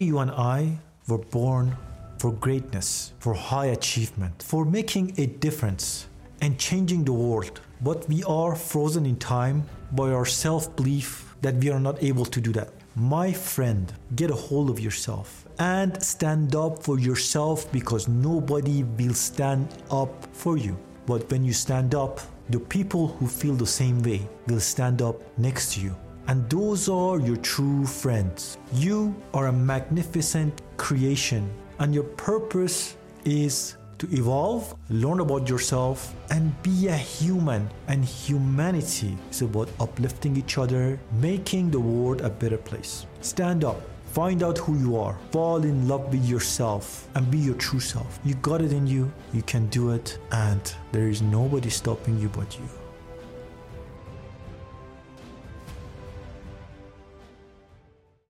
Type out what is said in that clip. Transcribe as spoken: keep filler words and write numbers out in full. You and I were born for greatness, for high achievement, for making a difference and changing the world. But we are frozen in time by our self-belief that we are not able to do that. My friend, get a hold of yourself and stand up for yourself, because nobody will stand up for you. But when you stand up, the people who feel the same way will stand up next to you. And those are your true friends. You are a magnificent creation, and your purpose is to evolve, learn about yourself, and be a human. And humanity is about uplifting each other, making the world a better place. Stand up, find out who you are, fall in love with yourself, and be your true self. You got it in you, you can do it, and there is nobody stopping you but you.